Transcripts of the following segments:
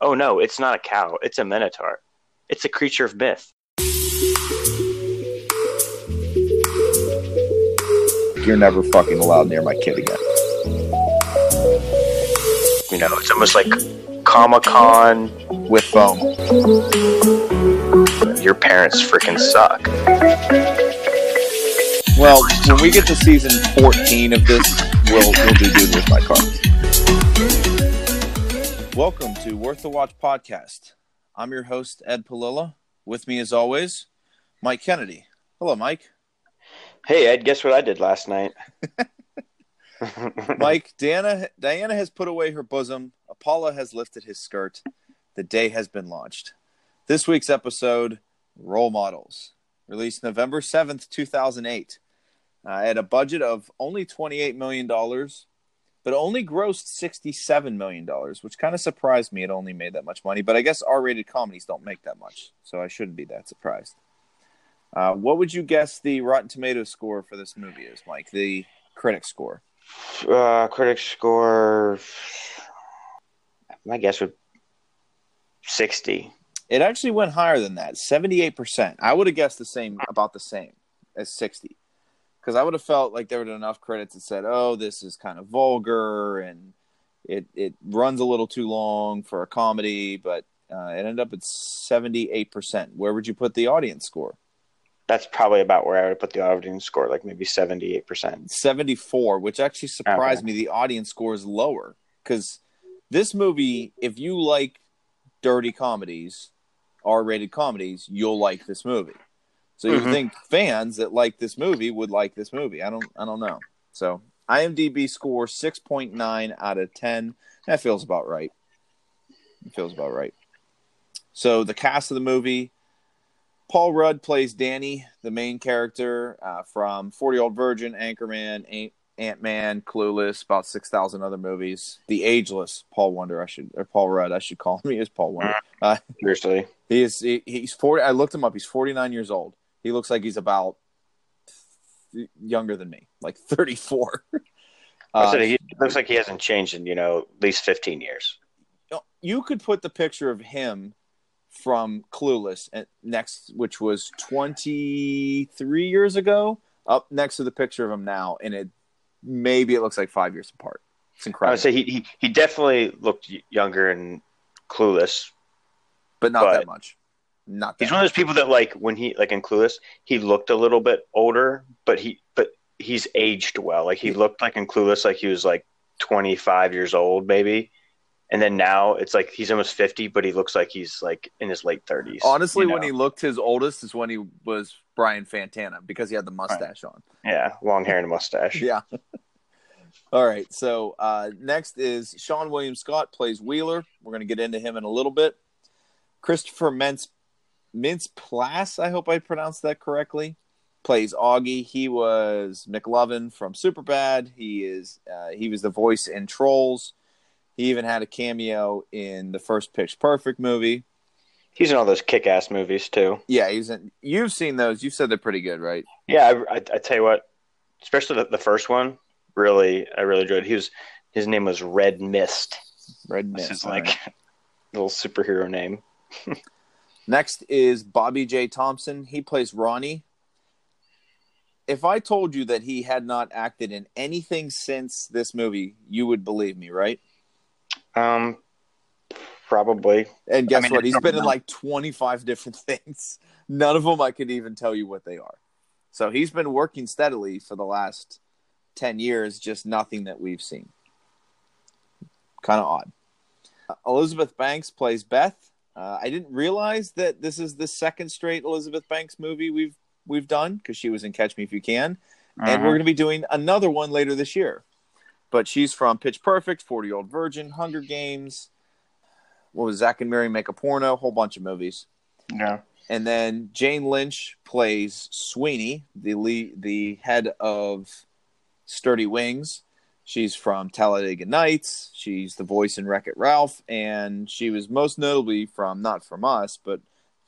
Oh no, it's not a cow. It's a minotaur. It's a creature of myth. You're never fucking allowed near my kid again. You know, it's almost like Comic-Con with foam. Your parents freaking suck. Well, when we get to season 14 of this, we'll do good with my car. Welcome to Worth the Watch Podcast. I'm your host, Ed Palilla. With me, as always, Mike Kennedy. Hello, Mike. Hey, Ed, guess what I did last night? Mike, Diana has put away her bosom. Apollo has lifted his skirt. The day has been launched. This week's episode, Role Models, released November 7th, 2008. At a budget of only $28 million, but only grossed $67 million, which kind of surprised me. It only made that much money, but I guess R-rated comedies don't make that much, so I shouldn't be that surprised. What would you guess the Rotten Tomato score for this movie is, Mike? The critic score. Critic score, my guess would 60. It actually went higher than that, 78%. I would have guessed about the same as 60, because I would have felt like there were enough critics that said, "Oh, this is kind of vulgar and it runs a little too long for a comedy," but it ended up at 78%. Where would you put the audience score? That's probably about where I would put the audience score, like maybe 78%. 74, which actually surprised me. The audience score is lower, because this movie, if you like dirty comedies, R-rated comedies, you'll like this movie. So you think fans that like this movie would like this movie. I don't know. So IMDb score 6.9 out of 10. That feels about right. It feels about right. So the cast of the movie: Paul Rudd plays Danny, the main character, from 40-Old Virgin, Anchorman, Ant-Man, Clueless, about 6,000 other movies. The ageless Paul Rudd, I should call him. He is Paul Wonder. Seriously, he's 40. I looked him up. He's 49 years old. He looks like he's about younger than me, like 34. So he looks like he hasn't changed in at least 15 years. You could put the picture of him from Clueless next, which was 23 years ago, up next to the picture of him now, and it looks like 5 years apart. It's incredible. I would say he definitely looked younger and Clueless, but not that much. Not that he's much. One of those people that, like, when he, like in Clueless, he looked a little bit older, but he's aged well. Like, he looked like in Clueless like he was like 25 years old maybe. And then now it's like he's almost 50, but he looks like he's like in his late 30s. Honestly, when he looked his oldest is when he was Brian Fantana, because he had the mustache on. Yeah, long hair and a mustache. Yeah. All right. So next is Sean William Scott plays Wheeler. We're going to get into him in a little bit. Christopher Mintz-Plasse, I hope I pronounced that correctly, plays Augie. He was McLovin from Superbad. He was the voice in Trolls. He even had a cameo in the first Pitch Perfect movie. He's in all those kick-ass movies, too. Yeah, he's in. You've seen those. You've said they're pretty good, right? Yeah, I tell you what, especially the first one, I really enjoyed. His name was Red Mist. Red Mist. This is like a little superhero name. Next is Bobb'e J. Thompson. He plays Ronnie. If I told you that he had not acted in anything since this movie, you would believe me, right? Probably. And guess what? He's been in like 25 different things. None of them I could even tell you what they are. So he's been working steadily for the last 10 years, just nothing that we've seen. Kind of odd. Elizabeth Banks plays Beth. I didn't realize that this is the second straight Elizabeth Banks movie we've done, because she was in Catch Me If You Can. And we're going to be doing another one later this year. But she's from Pitch Perfect, 40-Year-Old Virgin, Hunger Games, what was Zack and Mary Make a Porno, a whole bunch of movies. Yeah. And then Jane Lynch plays Sweeney, the head of Sturdy Wings. She's from Talladega Nights. She's the voice in Wreck-It Ralph. And she was most notably from, not from us, but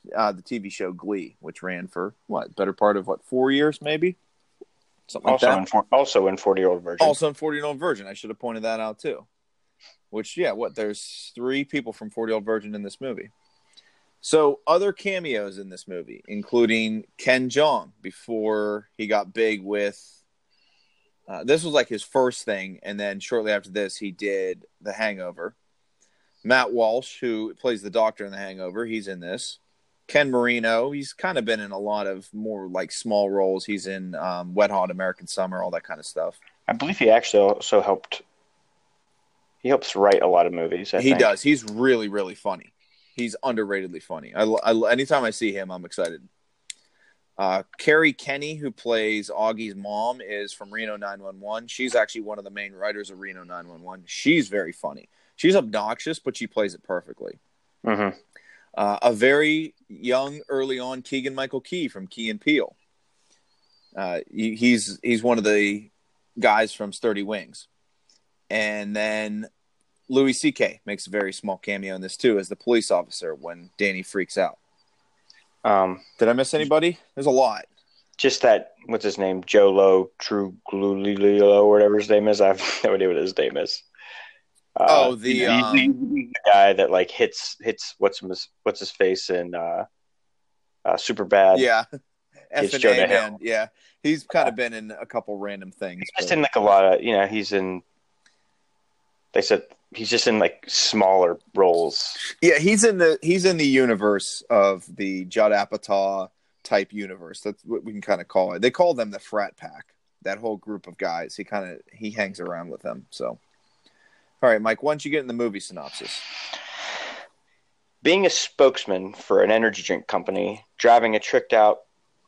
the TV show Glee, which ran for, better part of, 4 years maybe? Something also like that. Also in 40-Year-Old Virgin. I should have pointed that out, too. which, yeah, what, there's three people from 40-Year-Old Virgin in this movie. So other cameos in this movie, including Ken Jeong before he got big with, this was like his first thing. And then shortly after this, he did The Hangover. Matt Walsh, who plays the doctor in The Hangover, he's in this. Ken Marino, he's kind of been in a lot of more like small roles. He's in Wet Hot American Summer, all that kind of stuff. I believe he actually also helped. He helps write a lot of movies. I think he does. He's really, really funny. He's underratedly funny. I anytime I see him, I'm excited. Carrie Kenny, who plays Augie's mom, is from Reno 911. She's actually one of the main writers of Reno 911. She's very funny. She's obnoxious, but she plays it perfectly. Mm-hmm. A very young, early on Keegan-Michael Key from Key and Peele. He's one of the guys from Sturdy Wings. And then Louis C.K. makes a very small cameo in this, too, as the police officer when Danny freaks out. Did I miss anybody? There's a lot. Just that, what's his name? Jolo Truglulilo, or whatever his name is. I have no idea what his name is. The guy that like hits what's his face in Superbad. Yeah. F&A man. Yeah. He's kind of been in a couple random things. He's just in like a lot of, you know, he's in. They said he's just in like smaller roles. Yeah, he's in the universe of the Judd Apatow type universe. That's what we can kind of call it. They call them the frat pack. That whole group of guys. He hangs around with them. So, all right, Mike. Why don't you get in the movie synopsis? Being a spokesman for an energy drink company, driving a tricked-out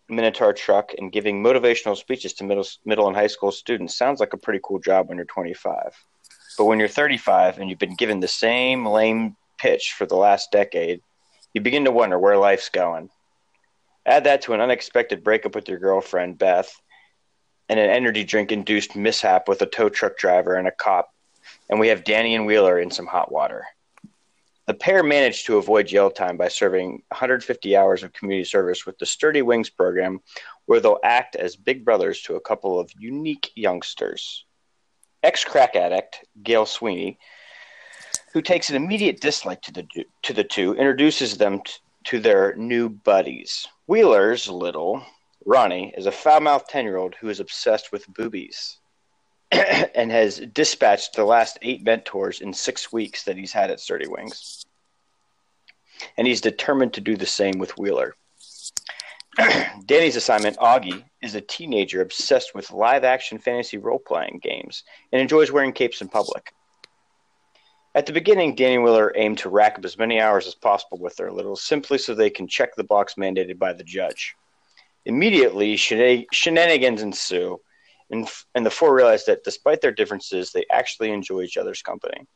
Minotaur truck, and giving motivational speeches to middle and high school students sounds like a pretty cool job when you're 25. But when you're 35 and you've been given the same lame pitch for the last decade, you begin to wonder where life's going. Add that to an unexpected breakup with your girlfriend, Beth, and an energy drink-induced mishap with a tow truck driver and a cop, and we have Danny and Wheeler in some hot water. The pair managed to avoid jail time by serving 150 hours of community service with the Sturdy Wings program, where they'll act as big brothers to a couple of unique youngsters. Ex-crack addict Gail Sweeney, who takes an immediate dislike to the two, introduces them to their new buddies. Wheeler's little Ronnie is a foul-mouthed 10-year-old who is obsessed with boobies and has dispatched the last 8 mentors in 6 weeks that he's had at Sturdy Wings. And he's determined to do the same with Wheeler. Danny's assignment, Augie, is a teenager obsessed with live-action fantasy role-playing games and enjoys wearing capes in public. At the beginning, Danny and Wheeler aim to rack up as many hours as possible with their little, simply so they can check the box mandated by the judge. Immediately, shenanigans ensue, and the four realize that despite their differences, they actually enjoy each other's company.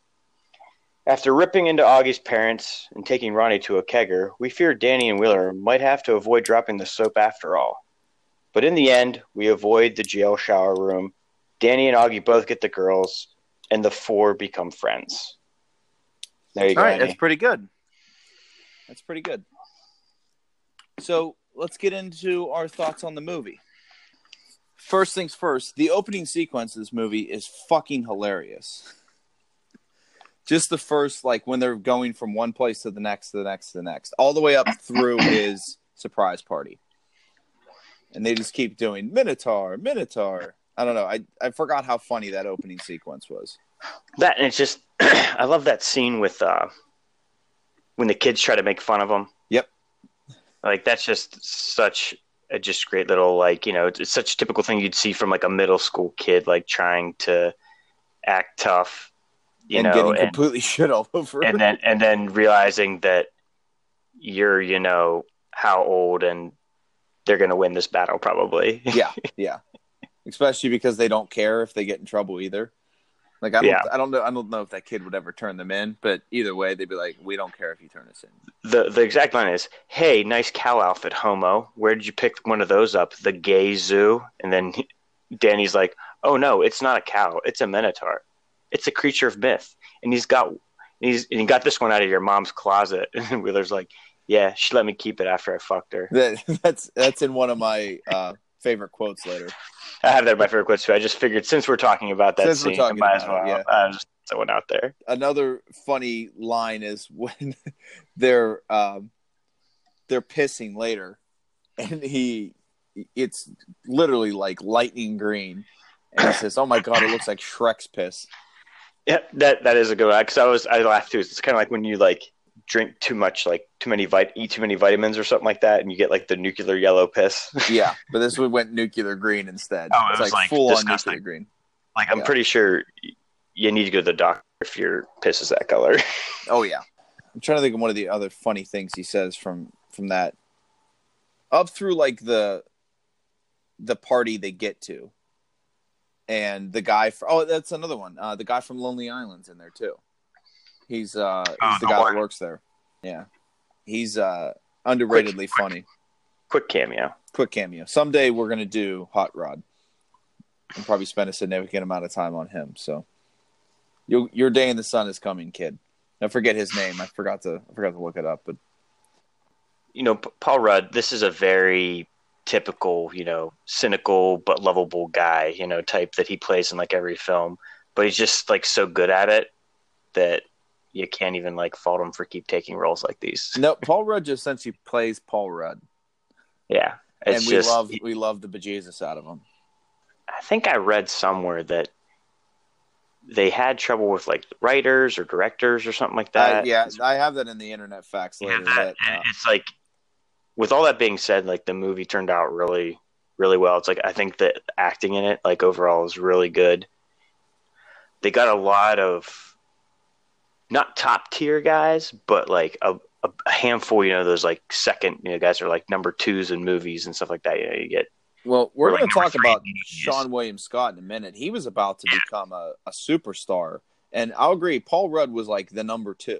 After ripping into Augie's parents and taking Ronnie to a kegger, we fear Danny and Wheeler might have to avoid dropping the soap after all. But in the end, we avoid the jail shower room. Danny and Augie both get the girls, and the four become friends. There you go. All right, Andy. That's pretty good. That's pretty good. So let's get into our thoughts on the movie. First things first, the opening sequence of this movie is fucking hilarious. Just the first, like, when they're going from one place to the next, to the next, to the next. All the way up through his surprise party. And they just keep doing, Minotaur, Minotaur. I don't know. I forgot how funny that opening sequence was. That, and it's just, I love that scene with, when the kids try to make fun of him. Yep. Like, that's just such a just great little, like, you know, it's such a typical thing you'd see from, like, a middle school kid, like, trying to act tough. You know, getting completely shit all over. And then realizing that you're, you know, how old and they're going to win this battle probably. Yeah. Especially because they don't care if they get in trouble either. Like, I don't know if that kid would ever turn them in, but either way they'd be like, we don't care if you turn us in. The exact line is, hey, nice cow outfit, homo. Where did you pick one of those up? The gay zoo? And then Danny's like, oh no, it's not a cow. It's a minotaur. It's a creature of myth, and he got this one out of your mom's closet. And Wheeler's like, "Yeah, she let me keep it after I fucked her." That's in one of my favorite quotes later. I have that in my favorite quotes too. I just figured since we're talking about that scene, I might as well. Yeah. someone out there. Another funny line is when they're pissing later, and it's literally like lightning green, and he says, "Oh my god, it looks like Shrek's piss." Yeah, that is a good one, because I laugh too. It's kind of like when you like drink too much, like eat too many vitamins or something like that, and you get like the nuclear yellow piss. Yeah, but this one went nuclear green instead. Oh, it's like full on nuclear green. Like I'm pretty sure you need to go to the doctor if your piss is that color. Oh yeah, I'm trying to think of one of the other funny things he says from that up through like the party they get to, and the guy. That's another one. The guy from Lonely Island's in there too. He's the guy that works there. Yeah, he's underratedly funny. Quick cameo. Someday we're gonna do Hot Rod and probably spend a significant amount of time on him. So your day in the sun is coming, kid. Now forget his name. I forgot to look it up. But you know, Paul Rudd. This is a very typical, you know, cynical but lovable guy, you know, type that he plays in like every film. But he's just like so good at it that you can't even like fault him for keep taking roles like these. No, Paul Rudd just essentially plays Paul Rudd. Yeah, and we love the bejesus out of him. I think I read somewhere that they had trouble with like writers or directors or something like that. Yeah, I have that in the internet facts later. Yeah, it's like, with all that being said, like the movie turned out really, really well. It's like I think that acting in it, like overall, is really good. They got a lot of not top tier guys, but like a handful, you know, those like second, you know, guys are like number twos in movies and stuff like that. You know, you get. Well, we're going to talk about Sean William Scott in a minute. He was about to become a superstar, and I'll agree. Paul Rudd was like the number two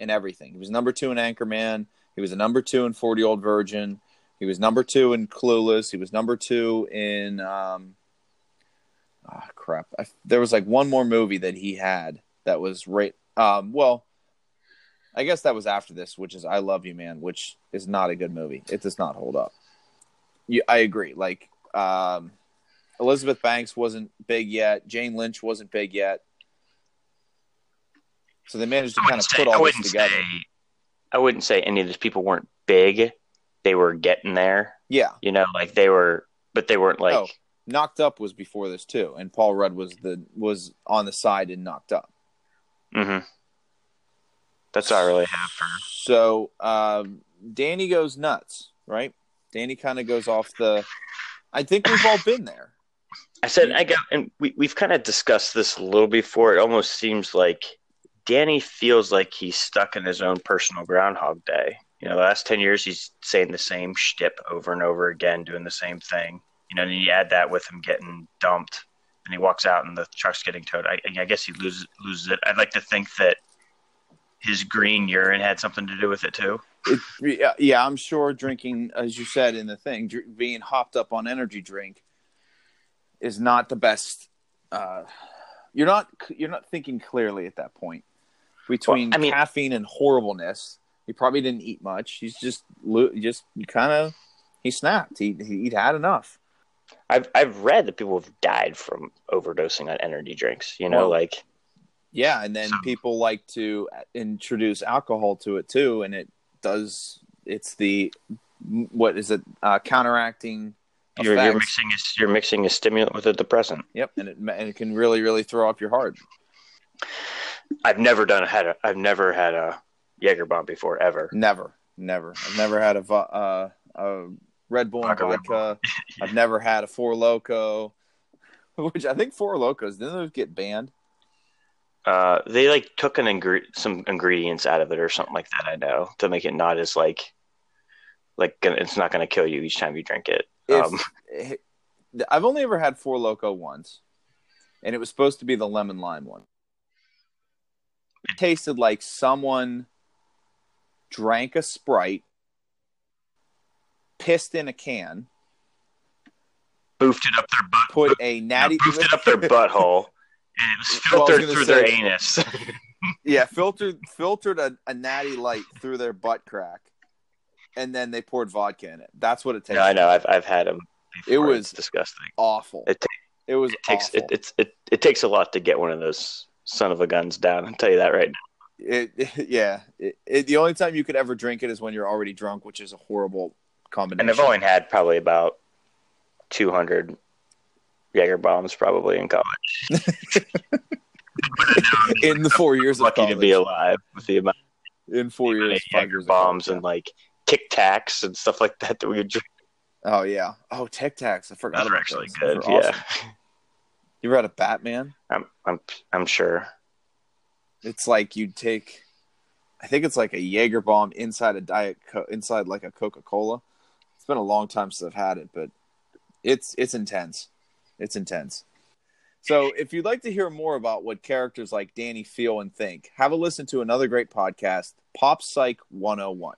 in everything. He was number two in Anchorman. He was a number two in 40-Old Virgin. He was number two in Clueless. He was number two in crap. There was like one more movie that he had that was right. Well, I guess that was after this, which is I Love You, Man, which is not a good movie. It does not hold up. I agree. Like Elizabeth Banks wasn't big yet. Jane Lynch wasn't big yet. So they managed to kind of put all this together. I wouldn't say any of these people weren't big. They were getting there. Yeah. You know, like they were, but they weren't like. Oh, Knocked Up was before this too. And Paul Rudd was on the side in Knocked Up. Mm-hmm. That's all I really have for. So Danny goes nuts, right? Danny kind of goes off the, I think we've all been there. We've kind of discussed this a little before. It almost seems like Danny feels like he's stuck in his own personal Groundhog Day. You know, the last 10 years, he's saying the same shtick over and over again, doing the same thing. You know, and you add that with him getting dumped, and he walks out and the truck's getting towed. I guess he loses it. I'd like to think that his green urine had something to do with it, too. Yeah, I'm sure drinking, as you said in the thing, being hopped up on energy drink is not the best. You're not thinking clearly at that point. Between caffeine and horribleness, he probably didn't eat much. He's just kind of – he snapped. He'd had enough. I've read that people have died from overdosing on energy drinks, you know, well, like – yeah, and then people like to introduce alcohol to it too, and it does – it's the – what is it? Counteracting – You're mixing a stimulant with a depressant. Yep, and it can really, really throw off your heart. I've never had a Jaeger bomb before, ever. Never. I've never had a Red Bull and vodka. Yeah. I've never had a Four Loko, which I think Four Locos didn't those get banned? They like took some ingredients out of it or something like that. I know to make it not as like it's not going to kill you each time you drink it. I've only ever had Four Loko once, and it was supposed to be the lemon lime one. It tasted like someone drank a Sprite, pissed in a can, boofed it up their butt, put a natty, boofed it up their butthole, and it was filtered their anus. Yeah, filtered a Natty Light through their butt crack. And then they poured vodka in it. That's what it tastes. No, I know. I've had them. It was disgusting. Awful. It was awful. It takes a lot to get one of those son of a gun's down. I'll tell you that right now. The only time you could ever drink it is when you're already drunk, which is a horrible combination. And I've only had probably about 200 Jaeger bombs probably in college. In the 4 years of college. Lucky to be alive with the amount of Jaeger bombs and like Tic Tacs and stuff like that that we would drink. Oh, yeah. Oh, Tic Tacs. I forgot. Those are actually good. Those are awesome. Yeah. You read a Batman? I'm sure. It's like you'd take, I think it's like a Jaeger bomb inside a Diet Coke, inside like a Coca-Cola. It's been a long time since I've had it, but it's intense. It's intense. So if you'd like to hear more about what characters like Danny feel and think, have a listen to another great podcast, Pop Psych 101.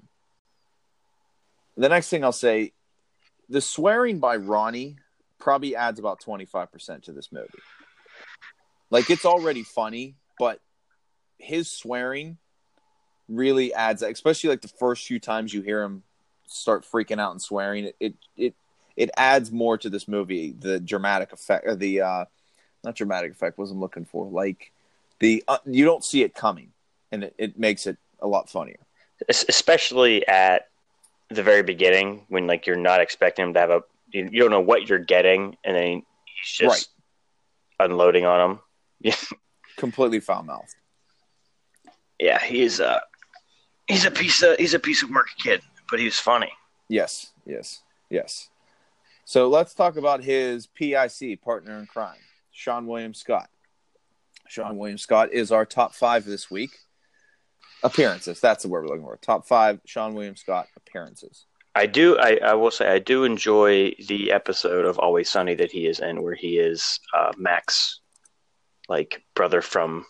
The next thing I'll say, the swearing by Ronnie probably adds about 25% to this movie. Like, it's already funny, but his swearing really adds, especially like the first few times you hear him start freaking out and swearing, it adds more to this movie. The dramatic effect, or the not dramatic effect, what I'm looking for. Like, you don't see it coming, and it makes it a lot funnier. Especially at the very beginning, when like you're not expecting him to have a, you don't know what you're getting, and then he's just unloading on him. Completely foul-mouthed. Yeah, he's a piece of work kid, but he's funny. Yes. So let's talk about his PIC, partner in crime, Sean William Scott. Sean William Scott is our top 5 this week. Appearances, that's the word we're looking for. Top 5 Sean William Scott appearances. I will say I do enjoy the episode of Always Sunny that he is in, where he is Mac's like brother from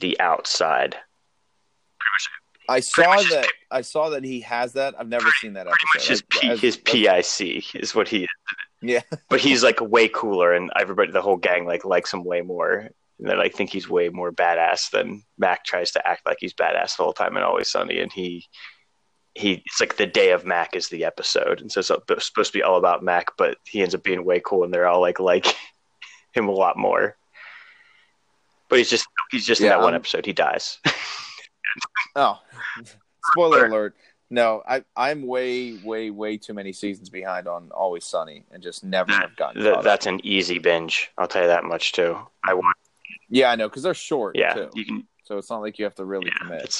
the outside. I saw that he has that. I've never seen that episode. His PIC is what he is. Yeah. But he's like way cooler, and everybody, the whole gang, like likes him way more. And they like think he's way more badass than Mac tries to act like he's badass the whole time in Always Sunny, and he it's like the day of Mac is the episode, and so it's supposed to be all about Mac, but he ends up being way cool, and they're all like him a lot more. But he's just in that one episode he dies. Oh, spoiler alert. No, I'm way too many seasons behind on Always Sunny and just never have gotten caught up. That's an easy binge. I'll tell you that much, too. Yeah, I know, because they're short, too. So it's not like you have to really commit.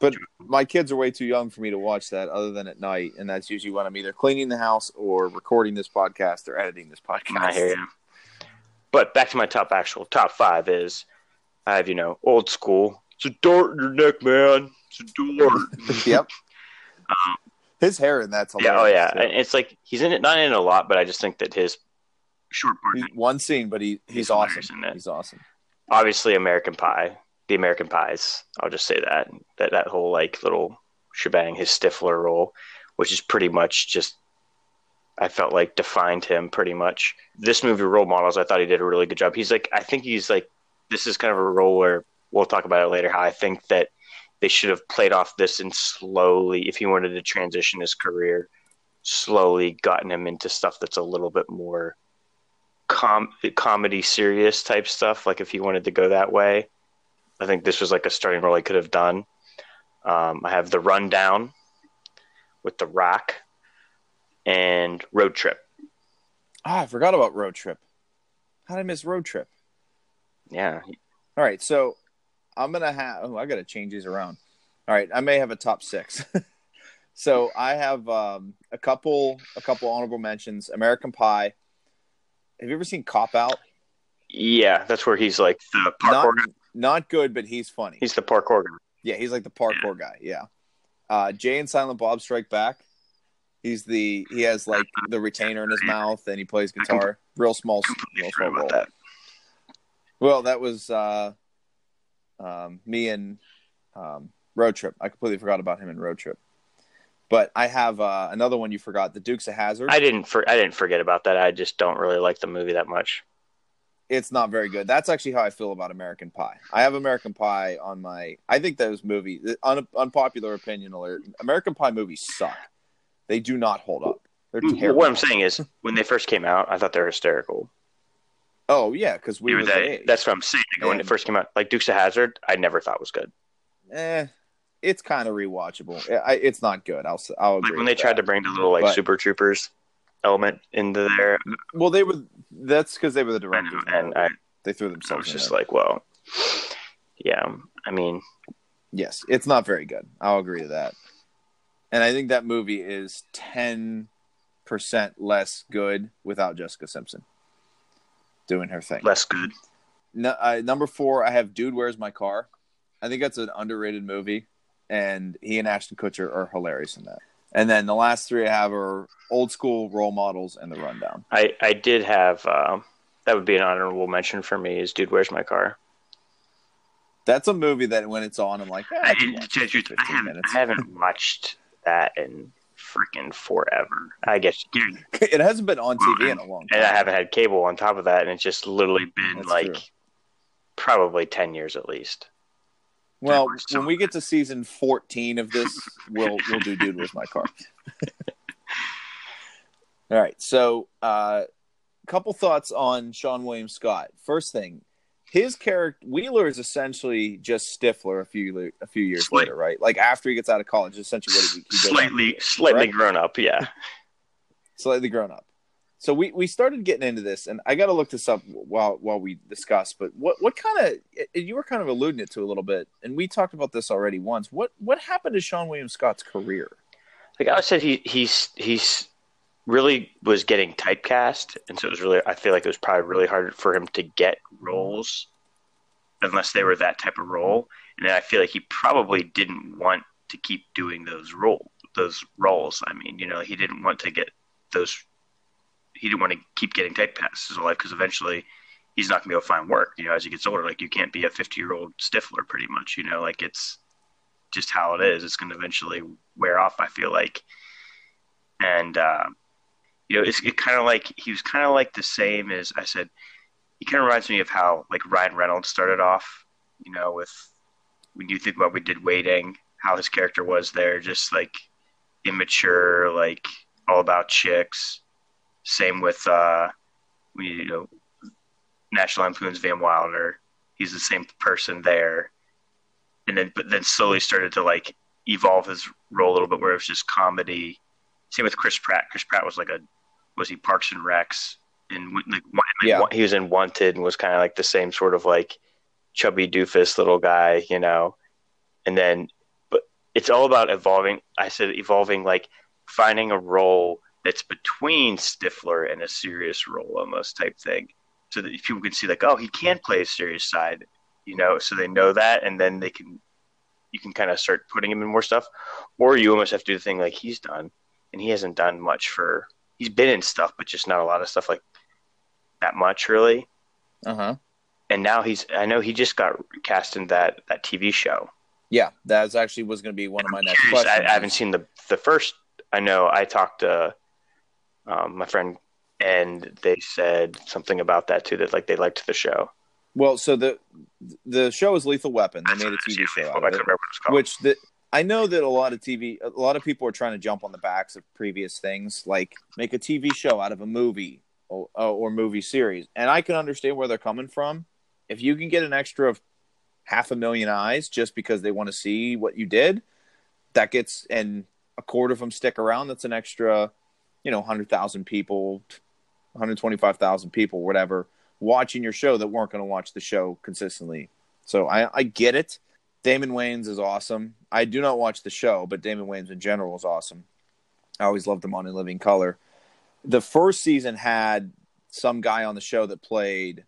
But my kids are way too young for me to watch that other than at night, and that's usually when I'm either cleaning the house or recording this podcast or editing this podcast. I hear you. But back to my top 5 is, I have, old school. It's a dart in your neck, man. It's a dart. Yep. His hair in that's hilarious. Yeah, oh yeah. And it's like he's in it, not in it a lot, but I just think that his short part. One scene, but he's awesome in it. He's awesome. Obviously, American Pie. The American Pies. I'll just say that. That whole like little shebang, his Stifler role, which is pretty much just, I felt like defined him pretty much. This movie, Role Models, I thought he did a really good job. This is kind of a role where, we'll talk about it later, how I think that they should have played off this and slowly, if he wanted to transition his career, slowly gotten him into stuff that's a little bit more comedy serious type stuff. Like if he wanted to go that way, I think this was like a starting role I could have done. I have The Rundown with The Rock and Road Trip. Ah, I forgot about Road Trip. How did I miss Road Trip? Yeah. All right, so I'm going to have – I got to change these around. All right, I may have a top 6. So I have a couple honorable mentions. American Pie. Have you ever seen Cop Out? Yeah, that's where he's like the parkour guy. Not good, but he's funny. He's the parkour guy. Yeah, he's like the parkour guy, yeah. Jay and Silent Bob Strike Back. He has like the retainer in his mouth, and he plays guitar. Real small role. That. Well, that was me and Road Trip. I completely forgot about him in Road Trip. But I have another one you forgot, The Dukes of Hazzard. I didn't forget about that. I just don't really like the movie that much. It's not very good. That's actually how I feel about American Pie. I have American Pie on my – I think those movies unpopular opinion alert. American Pie movies suck. They do not hold up. They're terrible. What I'm saying is when they first came out, I thought they were hysterical. Oh yeah, because we were that age. That's what I'm saying. When it first came out, like Dukes of Hazzard, I never thought was good. It's kind of rewatchable. It's not good. I'll agree. Like when they tried to bring the little Super Troopers element into there. Well, that's because they were the directors, they threw themselves. I was just there. Yeah. I mean, yes, it's not very good. I'll agree to that. And I think that movie is 10% less good without Jessica Simpson doing her thing. Less good. No, number 4, I have Dude, Where's My Car? I think that's an underrated movie, and he and Ashton Kutcher are hilarious in that. And then the last 3 I have are Old School, Role Models, and The Rundown. I did have that would be an honorable mention for me is Dude, Where's My Car? That's a movie that when it's on, I'm like, I haven't watched that in freaking forever. I guess it hasn't been on TV in a long time, and I haven't had cable on top of that, and it's just literally been probably 10 years at least. Well, when we get to season 14 of this, we'll do Dude With My Car. All right. So a couple thoughts on Sean William Scott. First thing, his character Wheeler is essentially just Stifler a few years later, right? Like after he gets out of college, essentially what he goes slightly grown up, yeah. Slightly grown up. So we started getting into this, and I got to look this up while we discuss. But what kind of – you were kind of alluding it to a little bit, and we talked about this already once. What happened to Sean William Scott's career? Like I said, he's really was getting typecast, and so it was really – I feel like it was probably really hard for him to get roles unless they were that type of role. And then I feel like he probably didn't want to keep doing those roles. I mean, he didn't want to get those – he didn't want to keep getting typecast his whole life because eventually he's not going to be able to find work. As he gets older, like you can't be a 50-year-old Stifler pretty much, like it's just how it is. It's going to eventually wear off, I feel like. And, it's kind of like, he was kind of like the same as I said, he kind of reminds me of how like Ryan Reynolds started off, with when you think about We Did Waiting, how his character was there, just like immature, like all about chicks. Same with National Lampoon's Van Wilder. He's the same person there, but then slowly started to like evolve his role a little bit, where it was just comedy. Same with Chris Pratt. Chris Pratt was was he Parks and Recs, and he was in Wanted and was kind of like the same sort of like chubby doofus little guy, And then, but it's all about evolving. I said evolving, like finding a role that's between Stifler and a serious role almost type thing, so that people can see like, oh, he can play a serious side, so they know that, and then you can kind of start putting him in more stuff. Or you almost have to do the thing like he's done, and he hasn't done much he's been in stuff, but just not a lot of stuff like that much really. Uh-huh. And now I know he just got cast in that TV show. Yeah, that actually was going to be one of my next questions. I haven't seen the first. I know I talked to my friend, and they said something about that too, that like they liked the show. Well, so the show is Lethal Weapon. They made a TV show out of it, which I know that a lot of people are trying to jump on the backs of previous things, like make a TV show out of a movie or movie series. And I can understand where they're coming from. If you can get an extra of 500,000 eyes just because they want to see what you did, that gets, and a quarter of them stick around, that's an extra 100,000 people, 125,000 people, whatever, watching your show that weren't going to watch the show consistently. So I get it. Damon Wayans is awesome. I do not watch the show, but Damon Wayans in general is awesome. I always loved him on In Living Color. The first season had some guy on the show that played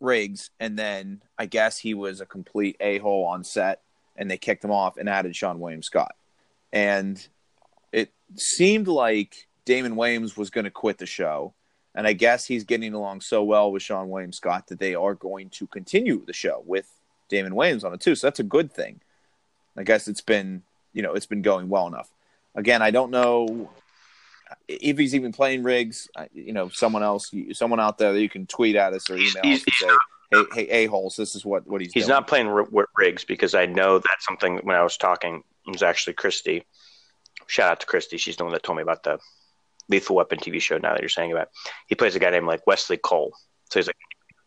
Riggs, and then I guess he was a complete a-hole on set, and they kicked him off and added Sean William Scott. And it seemed like Damon Wayans was going to quit the show. And I guess he's getting along so well with Sean William Scott that they are going to continue the show with Damon Wayans on it too. So that's a good thing. I guess it's been, it's been going well enough. Again, I don't know if he's even playing Riggs, someone out there that you can tweet at us or email us and say, hey, a-holes, this is what he's doing. He's not playing Riggs, because I know that's something when I was talking, it was actually Christy. Shout out to Christy. She's the one that told me about the Lethal Weapon TV show now that you're saying about it. He plays a guy named Wesley Cole. So he's like,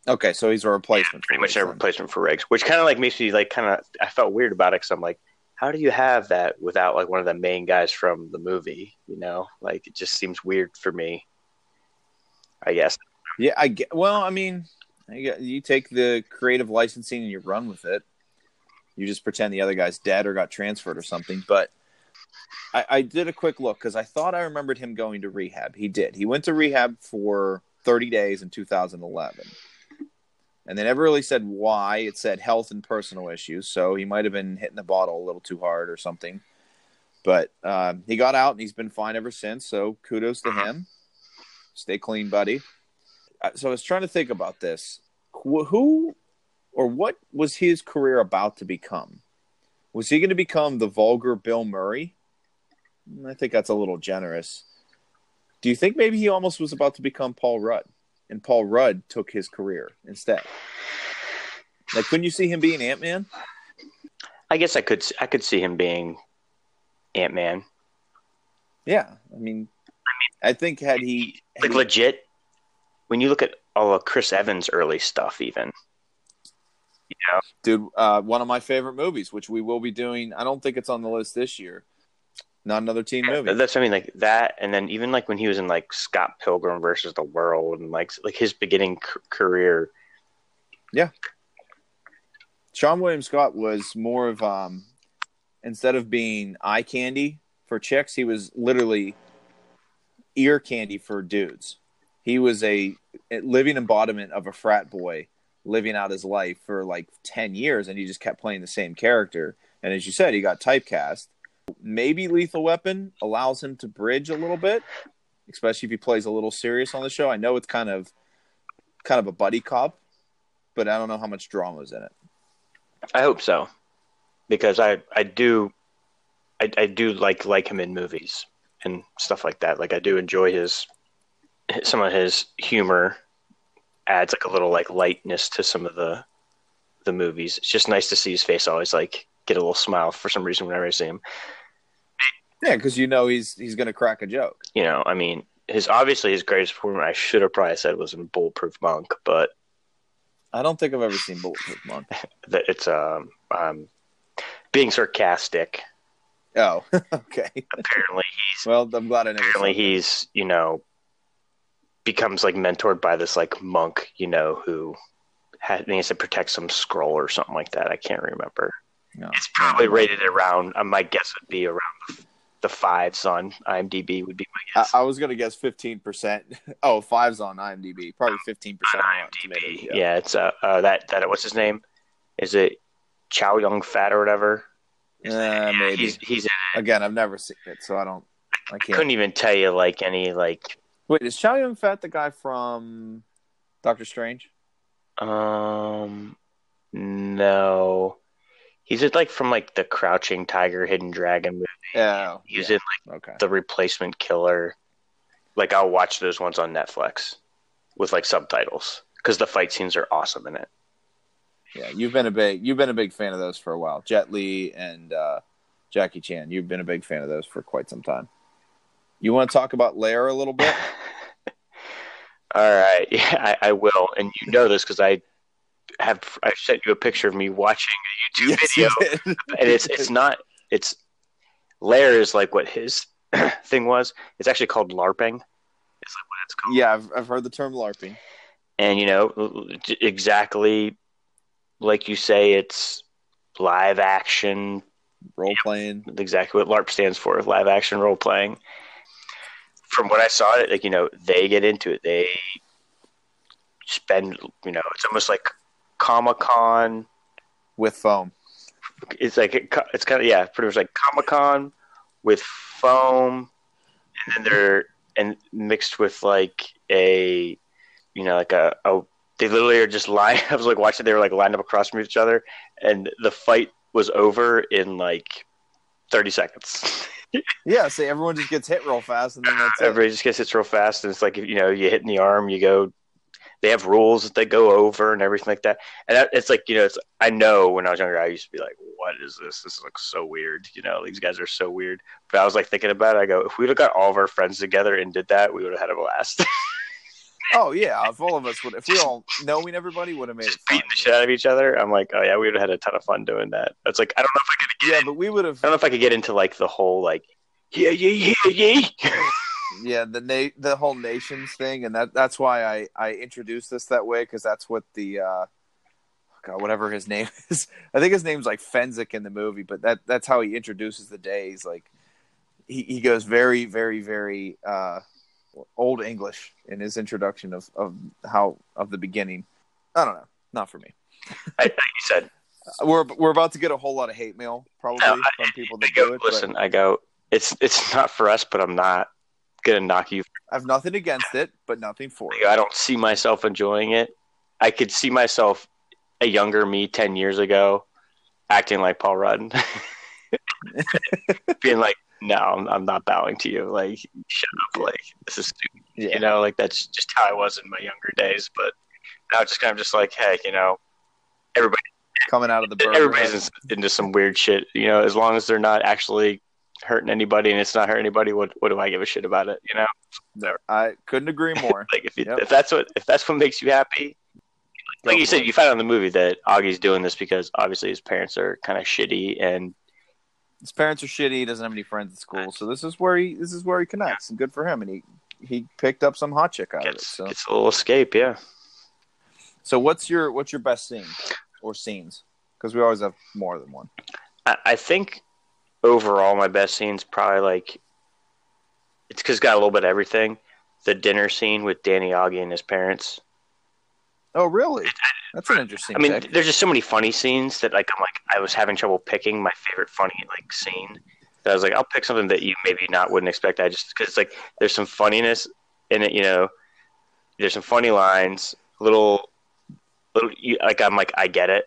okay, so he's a replacement. Yeah, pretty much a replacement for Riggs, which kind of like makes me like kind of. I felt weird about it because I'm like, how do you have that without like one of the main guys from the movie? You know, like it just seems weird for me, I guess. Yeah, I get. Well, I mean, you take the creative licensing and you run with it. You just pretend the other guy's dead or got transferred or something. But I did a quick look because I thought I remembered him going to rehab. He did. He went to rehab for 30 days in 2011. And they never really said why. It said health and personal issues, so he might have been hitting the bottle a little too hard or something. But he got out, and he's been fine ever since, so kudos to him. Stay clean, buddy. So I was trying to think about this. Who or what was his career about to become? Was he going to become the vulgar Bill Murray? I think that's a little generous. Do you think maybe he almost was about to become Paul Rudd? And Paul Rudd took his career instead. Like, couldn't you see him being Ant-Man? I guess I could see him being Ant-Man. Yeah, I think had he like legit. When you look at all of Chris Evans' early stuff, even, you know, dude, one of my favorite movies, which we will be doing. I don't think it's on the list this year. Not another teen movie. That's what I mean, like that, and then even like when he was in like Scott Pilgrim versus the World, and like his beginning career. Yeah, Sean William Scott was more of instead of being eye candy for chicks, he was literally ear candy for dudes. He was a living embodiment of a frat boy living out his life for like 10 years, and he just kept playing the same character. And as you said, he got typecast. Maybe Lethal Weapon allows him to bridge a little bit, especially if he plays a little serious on the show. I know it's kind of a buddy cop, but I don't know how much drama is in it. I hope so, because I do like him in movies and stuff like that. Like I do enjoy some of his humor adds like a little like lightness to some of the movies. It's just nice to see his face always like get a little smile for some reason whenever I see him. Yeah, because you know he's going to crack a joke. You know, I mean, his greatest performance, I should have probably said, was in Bulletproof Monk, but I don't think I've ever seen Bulletproof Monk. It's being sarcastic. Oh, okay. Apparently he's I'm glad I never. Apparently he's you know becomes like mentored by this like monk, you know, who needs to protect some scroll or something like that. I can't remember. No. It's probably rated around, my guess would be around the 5s on IMDb would be my guess. I was going to guess 15%. Oh, 5s on IMDb. Probably 15% on IMDb. Yeah, it's that what's his name? Is it Chow Yun-fat or whatever? Maybe. He's in it. Again, I've never seen it, so I can't. I couldn't even tell you like any like. Wait, is Chow Yun-fat the guy from Doctor Strange? No. He's like from like the Crouching Tiger, Hidden Dragon movie. Yeah, he's in like The Replacement Killer. Like I'll watch those ones on Netflix with like subtitles because the fight scenes are awesome in it. Yeah, you've been a big fan of those for a while. Jet Li and Jackie Chan. You've been a big fan of those for quite some time. You want to talk about Lair a little bit? All right, yeah, I will, and you know this because I sent you a picture of me watching a YouTube video, and it's Lair is like what his thing was. It's actually called LARPing. It's like what it's called. Yeah, I've heard the term LARPing. And you know, exactly like you say, it's live action role playing. You know, exactly what LARP stands for: live action role playing. From what I saw, like you know, they get into it. They spend, you know, it's almost like Comic-Con with foam. It's like it's kind of pretty much like Comic-Con with foam, and then they're and mixed with like a, you know, like a they literally are just lying. I was like watching, they were like lined up across from each other, and the fight was over in like 30 seconds. Yeah, so everyone just gets hit real fast, and then that's everybody just gets hit real fast, and it's like you know you hit in the arm, you go. They have rules that they go over and everything like that. And it's like, you know, I know when I was younger, I used to be like, what is this? This looks so weird. You know, these guys are so weird. But I was like thinking about it. I go, if we would have got all of our friends together and did that, we would have had a blast. Oh yeah, if all of us would, if we all knowing everybody would have made it fun, beating the shit out of each other. I'm like, oh yeah, we would have had a ton of fun doing that. It's like I don't know if I could. But we would have. I don't know if I could get into like the whole like the whole nations thing, and that's why I introduced this that way, because that's what the whatever his name is. I think his name's like Fenzik in the movie, but that's how he introduces the day. He's like he goes very very very Old English in his introduction of the beginning. I don't know, not for me. I thought you said we're about to get a whole lot of hate mail probably from people that do it. Listen, but I go, it's not for us, but I'm not gonna knock you. I have nothing against it, but nothing for it. I don't see myself enjoying it. I could see myself, a younger me 10 years ago, acting like Paul Rudd, being like, no, I'm not bowing to you. Like, shut up. Like, this is stupid. Yeah. You know, like, that's just how I was in my younger days. But now it's just kind of just like, hey, you know, everybody coming out of the burger. Everybody's into some weird shit. You know, as long as they're not actually hurting anybody and it's not hurting anybody, what do I give a shit about it? You know, whatever. I couldn't agree more. Like, if that's what makes you happy, like you said, you find out in the movie that Augie's doing this because obviously his parents are kind of shitty and. His parents are shitty. He doesn't have any friends at school, so this is where he connects, and good for him. And he picked up some hot chick out of it. So it's a little escape, yeah. So what's your best scene or scenes? Because we always have more than one. I think overall my best scene's probably like it's because it's got a little bit of everything. The dinner scene with Danny, Auggie, and his parents. Oh, really? That's an interesting. I mean, there's just so many funny scenes that like I'm like I was having trouble picking my favorite funny like scene. That I was like, I'll pick something that you maybe wouldn't expect. I just because it's like there's some funniness in it, you know. There's some funny lines, little. Like I'm like I get it.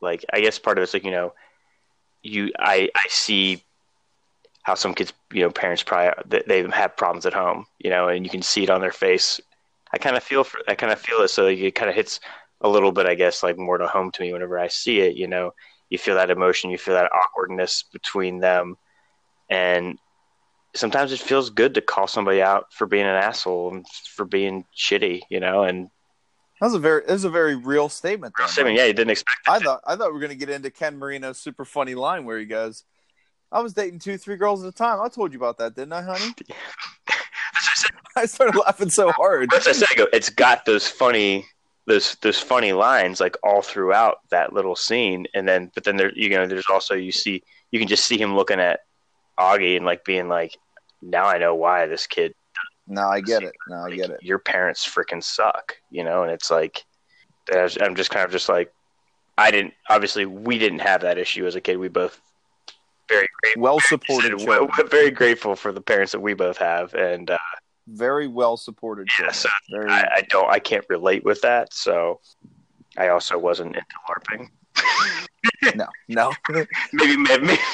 Like I guess part of it's like you know, I see how some kids you know parents probably they have problems at home you know and you can see it on their face. I kind of feel it, so it kind of hits a little bit, I guess, like more to home to me whenever I see it. You know, you feel that emotion, you feel that awkwardness between them, and sometimes it feels good to call somebody out for being an asshole and for being shitty. You know, and that was a very real statement. Real statement, yeah. You didn't expect. I thought we were gonna get into Ken Marino's super funny line where he goes, "I was dating 2-3 girls at a time. I told you about that, didn't I, honey?" I started laughing so hard. As I said, it's got those funny lines like all throughout that little scene, and then but then there you know there's also you can just see him looking at Auggie and like being like, now I know why this kid. No, I get it. No, like, I get it. Your parents freaking suck, you know, and it's like I'm just kind of just like we didn't have that issue as a kid. We both very grateful, well supported, very grateful for the parents that we both have, and. Very well supported. Yes, yeah, so I can't relate with that. So I also wasn't into LARPing. No.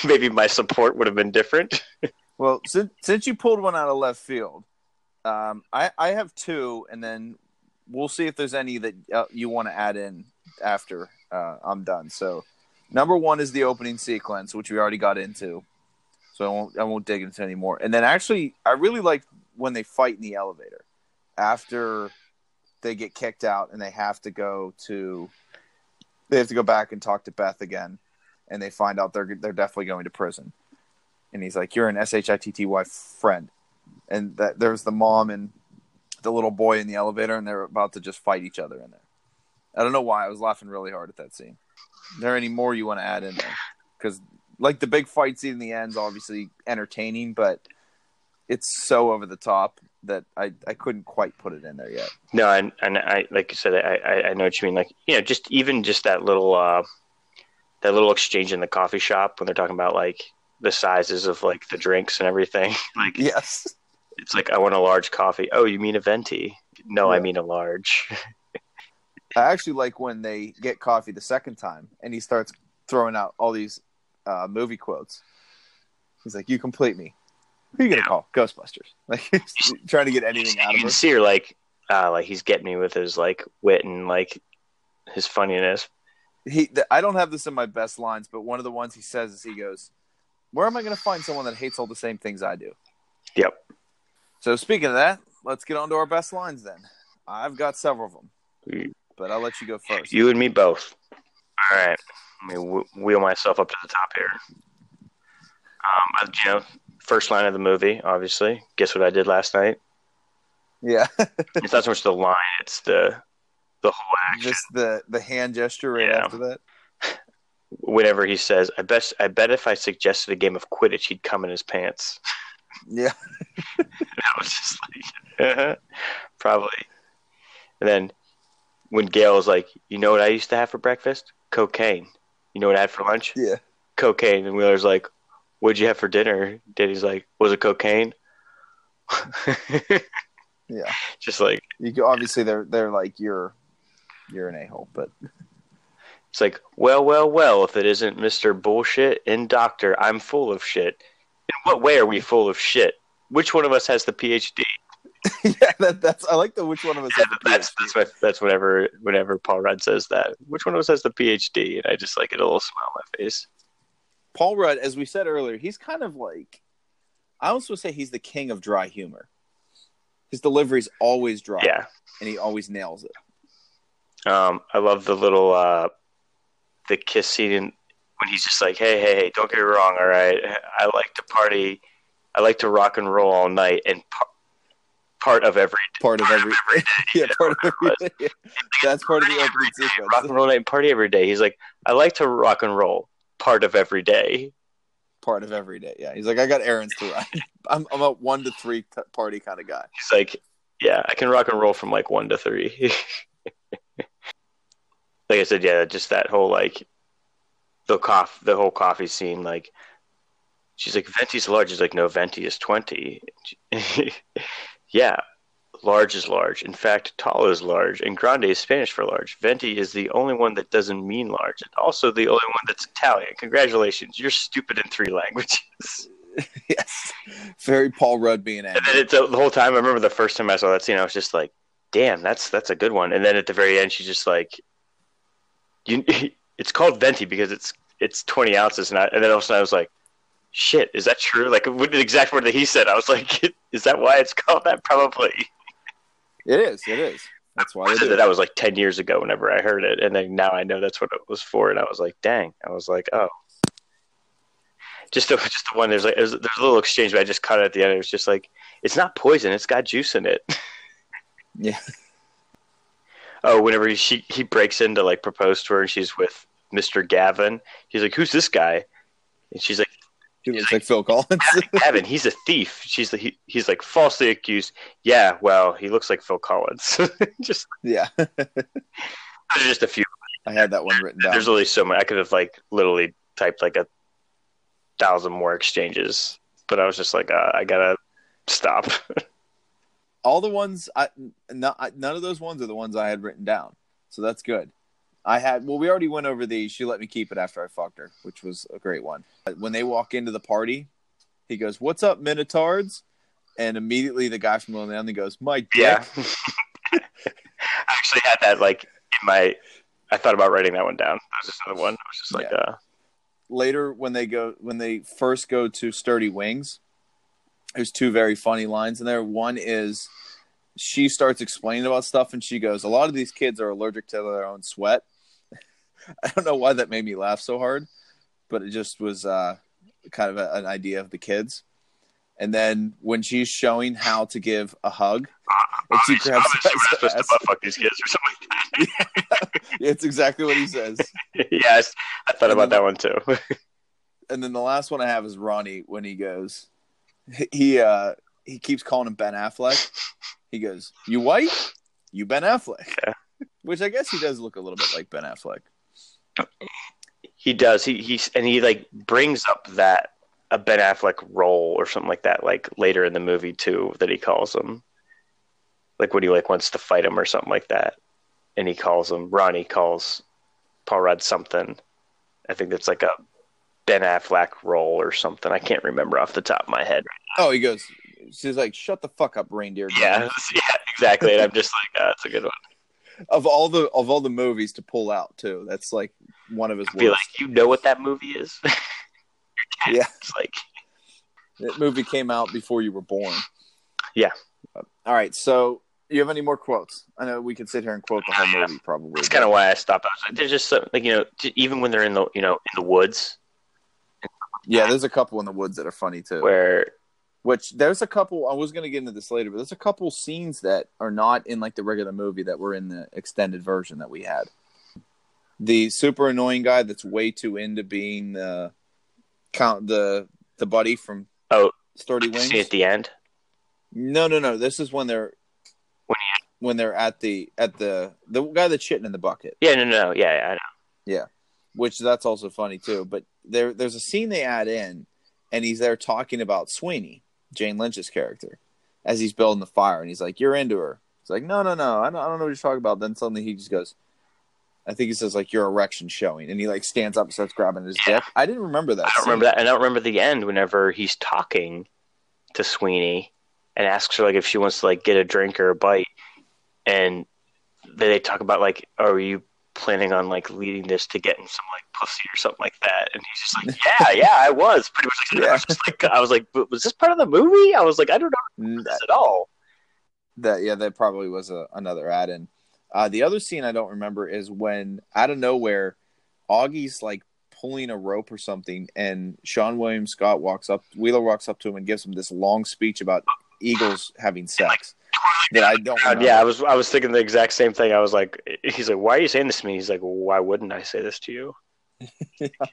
maybe my support would have been different. Well, since you pulled one out of left field, I have two, and then we'll see if there's any that you want to add in after I'm done. So number one is the opening sequence, which we already got into. So I won't dig into any more. And then actually, I really like when they fight in the elevator after they get kicked out and they have to go back and talk to Beth again, and they find out they're definitely going to prison. And he's like, "You're an shitty friend," and that there's the mom and the little boy in the elevator, and they're about to just fight each other in there. I don't know why I was laughing really hard at that scene. Are there any more you want to add in there? Because like the big fight scene in the end's obviously entertaining, but it's so over the top that I couldn't quite put it in there yet. No, and I like you said, I know what you mean. Like you know, just that little exchange in the coffee shop when they're talking about like the sizes of like the drinks and everything. Like yes, it's like I want a large coffee. Oh, you mean a venti? No, yeah. I mean a large. I actually like when they get coffee the second time, and he starts throwing out all these movie quotes. He's like, "You complete me." Who are you gonna call? Ghostbusters. Like he's trying to get anything out of it. You can see her like he's getting me with his like wit and like his funniness. I don't have this in my best lines, but one of the ones he says is he goes, "Where am I gonna find someone that hates all the same things I do?" Yep. So speaking of that, let's get on to our best lines then. I've got several of them, but I'll let you go first. You and me both. All right. Let me wheel myself up to the top here. You know, first line of the movie, obviously. Guess what I did last night? Yeah. It's not so much the line, it's the whole action. Just the hand gesture right after that. Whenever he says, I bet if I suggested a game of Quidditch, he'd come in his pants. Yeah. And I was just like, probably. And then when Gail's like, you know what I used to have for breakfast? Cocaine. You know what I had for lunch? Yeah. Cocaine. And Wheeler's like, what'd you have for dinner? Daddy's like, was it cocaine? Yeah. Just like. You obviously, they're like, you're an a-hole, but. It's like, well, if it isn't Mr. Bullshit and Doctor, I'm full of shit. In what way are we full of shit? Which one of us has the PhD? Yeah, that's. I like the which one of us has the PhD. That's whenever Paul Rudd says that. Which one of us has the PhD? And I just like get a little smile on my face. Paul Rudd, as we said earlier, he's kind of like, I almost would say he's the king of dry humor. His delivery's always dry, and he always nails it. I love the little. The kiss scene when he's just like, hey, don't get me wrong, all right? I like to party. I like to rock and roll all night and part of every day. Yeah, part of every day. That's part of the opening sequence. Rock and roll night and party every day. He's like, I like to rock and roll part of every day. Part of every day, yeah. He's like, I got errands to run. I'm a 1 to 3 party kind of guy. He's like, yeah, I can rock and roll from like 1 to 3. Like I said, yeah, just that whole, like, the whole coffee scene, like, she's like, Venti's large. He's like, no, Venti is 20. Yeah, large is large. In fact, tall is large, and grande is Spanish for large. Venti is the only one that doesn't mean large, and also the only one that's Italian. Congratulations, you're stupid in 3 languages. Yes, very Paul Rudd being angry. And then it's, the whole time, I remember the first time I saw that scene, I was just like, damn, that's a good one. And then at the very end, she's just like... it's called Venti because it's 20 ounces, and then all of a sudden I was like, "Shit, is that true?" Like, what the exact word that he said, I was like, "Is that why it's called that?" Probably. It is. That's why. That was like 10 years ago. Whenever I heard it, and then now I know that's what it was for, and I was like, "Dang!" I was like, "Oh." Just the one. There's a little exchange, but I just caught it at the end. It was just like, "It's not poison. It's got juice in it." Yeah. Oh, whenever he breaks in to, like, propose to her, and she's with Mr. Gavin. He's like, who's this guy? And she's like... He looks like Phil Collins. Gavin, he's a thief. She's like, he's like, falsely accused. Yeah, well, he looks like Phil Collins. Just... Yeah. There's just a few. I had that one written down. There's literally so much. I could have, like, literally typed, like, 1,000 more exchanges. But I was just like, I gotta stop. All the ones, none of those ones are the ones I had written down, so that's good. We already went over the "She let me keep it after I fucked her," which was a great one. When they walk into the party, he goes, "What's up, Minotaurs?" And immediately the guy from Lonely Island goes, "My dick." Yeah. I actually had that like in my. I thought about writing that one down. That was just another one. I was just like, yeah. Later when they first go to Sturdy Wings. There's 2 very funny lines in there. One is she starts explaining about stuff, and she goes, a lot of these kids are allergic to their own sweat. I don't know why that made me laugh so hard, but it just was kind of an idea of the kids. And then when she's showing how to give a hug, she grabs her supposed to butt fuck these kids or something like that. Yeah, it's exactly what he says. Yes, I thought about that one too. And then the last one I have is Ronnie when he goes... He keeps calling him Ben Affleck. He goes, "You white? You Ben Affleck?" Yeah. Which I guess he does look a little bit like Ben Affleck. He does. He like brings up that a Ben Affleck role or something like that, like later in the movie too, that he calls him. Like when he like wants to fight him or something like that, and he calls him Ronnie calls Paul Rudd something. I think that's like a Ben Affleck role or something. I can't remember off the top of my head right now. Oh, he goes, she's like, shut the fuck up, reindeer. Yeah, exactly. And I'm just like, oh, that's a good one. Of all the movies to pull out too, that's like one of his worst. Be like, you know what that movie is? Yeah. It's like... That movie came out before you were born. Yeah. All right, so You have any more quotes? I know we could sit here and quote the whole movie, probably. That's kind of why I stopped. There's just some, like, you know, even when they're in the, you know, in the woods. Yeah, there's a couple in the woods that are funny too. Which there's a couple. I was going to get into this later, but there's a couple scenes that are not in like the regular movie that were in the extended version that we had. The super annoying guy that's way too into being the buddy from Sturdy Wings. See at the end. No. This is when they're. When they're at the guy that's shitting in the bucket. Yeah, no. Yeah, I know. Yeah. Which that's also funny too. But there's a scene they add in and he's there talking about Sweeney, Jane Lynch's character, as he's building the fire and he's like, "You're into her." He's like, No, I don't know what you're talking about. Then suddenly he just goes, I think he says like your erection showing, and he like stands up and starts grabbing his dick. I didn't remember that. I don't remember that. I don't remember the end whenever he's talking to Sweeney and asks her like if she wants to like get a drink or a bite. And they talk about, like, are you planning on, like, leading this to getting some, like, pussy or something like that? And he's just like, yeah, I was. Pretty much. Yeah. I was like, but was this part of the movie? I was like, I don't know this at all. That probably was another add-in. The other scene I don't remember is when, out of nowhere, Augie's, like, pulling a rope or something, and Sean William Scott walks up to him and gives him this long speech about eagles having sex. That I don't remember. Yeah, I was thinking the exact same thing. I was like, he's like, why are you saying this to me? He's like, well, why wouldn't I say this to you? Yeah. I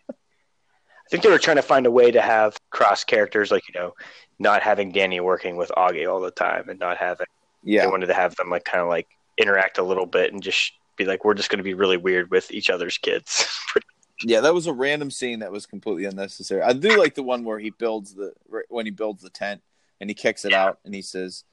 think they were trying to find a way to have cross characters, like, you know, not having Danny working with Augie all the time and not having. Yeah. They wanted to have them like kind of like interact a little bit and just be like, we're just going to be really weird with each other's kids. Yeah, that was a random scene that was completely unnecessary. I do like the one where he builds the tent and he kicks it out and he says.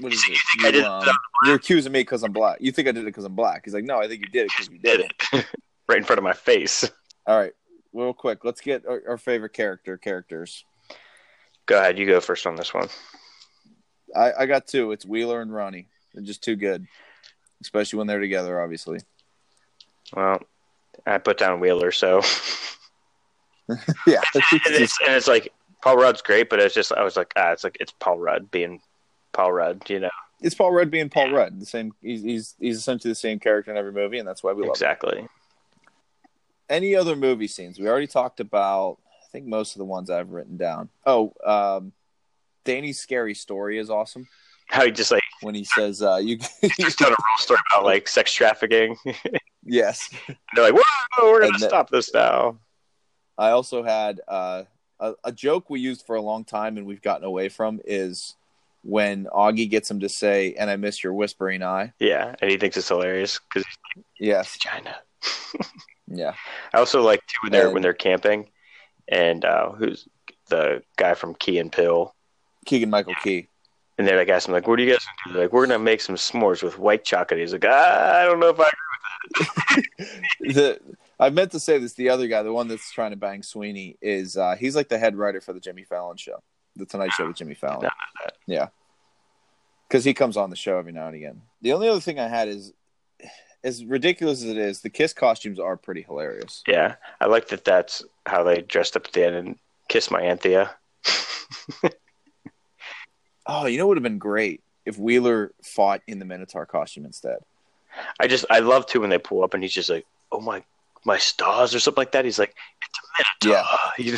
What is it? You're accusing me because I'm black. You think I did it because I'm black? He's like, no, I think you did it because you did it. Right in front of my face. All right, real quick, let's get our favorite characters. Go ahead, you go first on this one. I got two. It's Wheeler and Ronnie. They're just too good, especially when they're together, obviously. Well, I put down Wheeler, so. Yeah. And it's like, Paul Rudd's great, but it's just, I was like, it's Paul Rudd being Paul Rudd, you know. It's Paul Rudd being Paul Rudd. The same. He's essentially the same character in every movie, and that's why we love him. Any other movie scenes? We already talked about, I think, most of the ones I've written down. Danny's scary story is awesome. How he just like when he says, "You just done a real story about like sex trafficking." Yes. And they're like, "Whoa, we're gonna stop this now." I also had a joke we used for a long time, and we've gotten away from is. When Augie gets him to say, "And I miss your whispering eye." Yeah, and he thinks it's hilarious because he's like, yes, vagina. Yeah. I also like too when they're camping, and who's the guy from Key and Peele? Keegan-Michael Key. And they're like asking him, like, "What do you guys do?" They're like, "We're gonna make some s'mores with white chocolate." He's like, "I don't know if I agree with that." I meant to say this. The other guy, the one that's trying to bang Sweeney, is he's like the head writer for the Jimmy Fallon show. The Tonight Show with Jimmy Fallon. Yeah. Because he comes on the show every now and again. The only other thing I had is, as ridiculous as it is, the Kiss costumes are pretty hilarious. Yeah. I like that that's how they dressed up at the end and Kiss My Anthea. Oh, you know what would have been great? If Wheeler fought in the Minotaur costume instead. I love, too, when they pull up and he's just like, "Oh, my stars," or something like that. He's like, "It's a Minotaur." Yeah.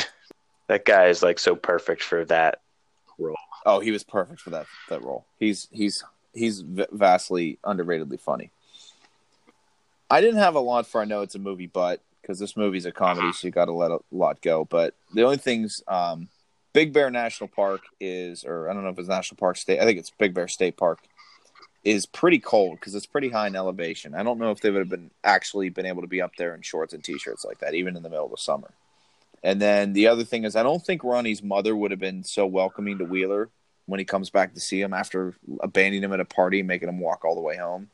That guy is like so perfect for that role. Oh, he was perfect for that role. He's vastly underratedly funny. I didn't have a lot for I know it's a movie, but because this movie's a comedy, so you got to let a lot go. But the only things, Big Bear National Park is, or I don't know if it's National Park State. I think it's Big Bear State Park is pretty cold because it's pretty high in elevation. I don't know if they would have actually been able to be up there in shorts and t-shirts like that, even in the middle of the summer. And then the other thing is I don't think Ronnie's mother would have been so welcoming to Wheeler when he comes back to see him after abandoning him at a party and making him walk all the way home.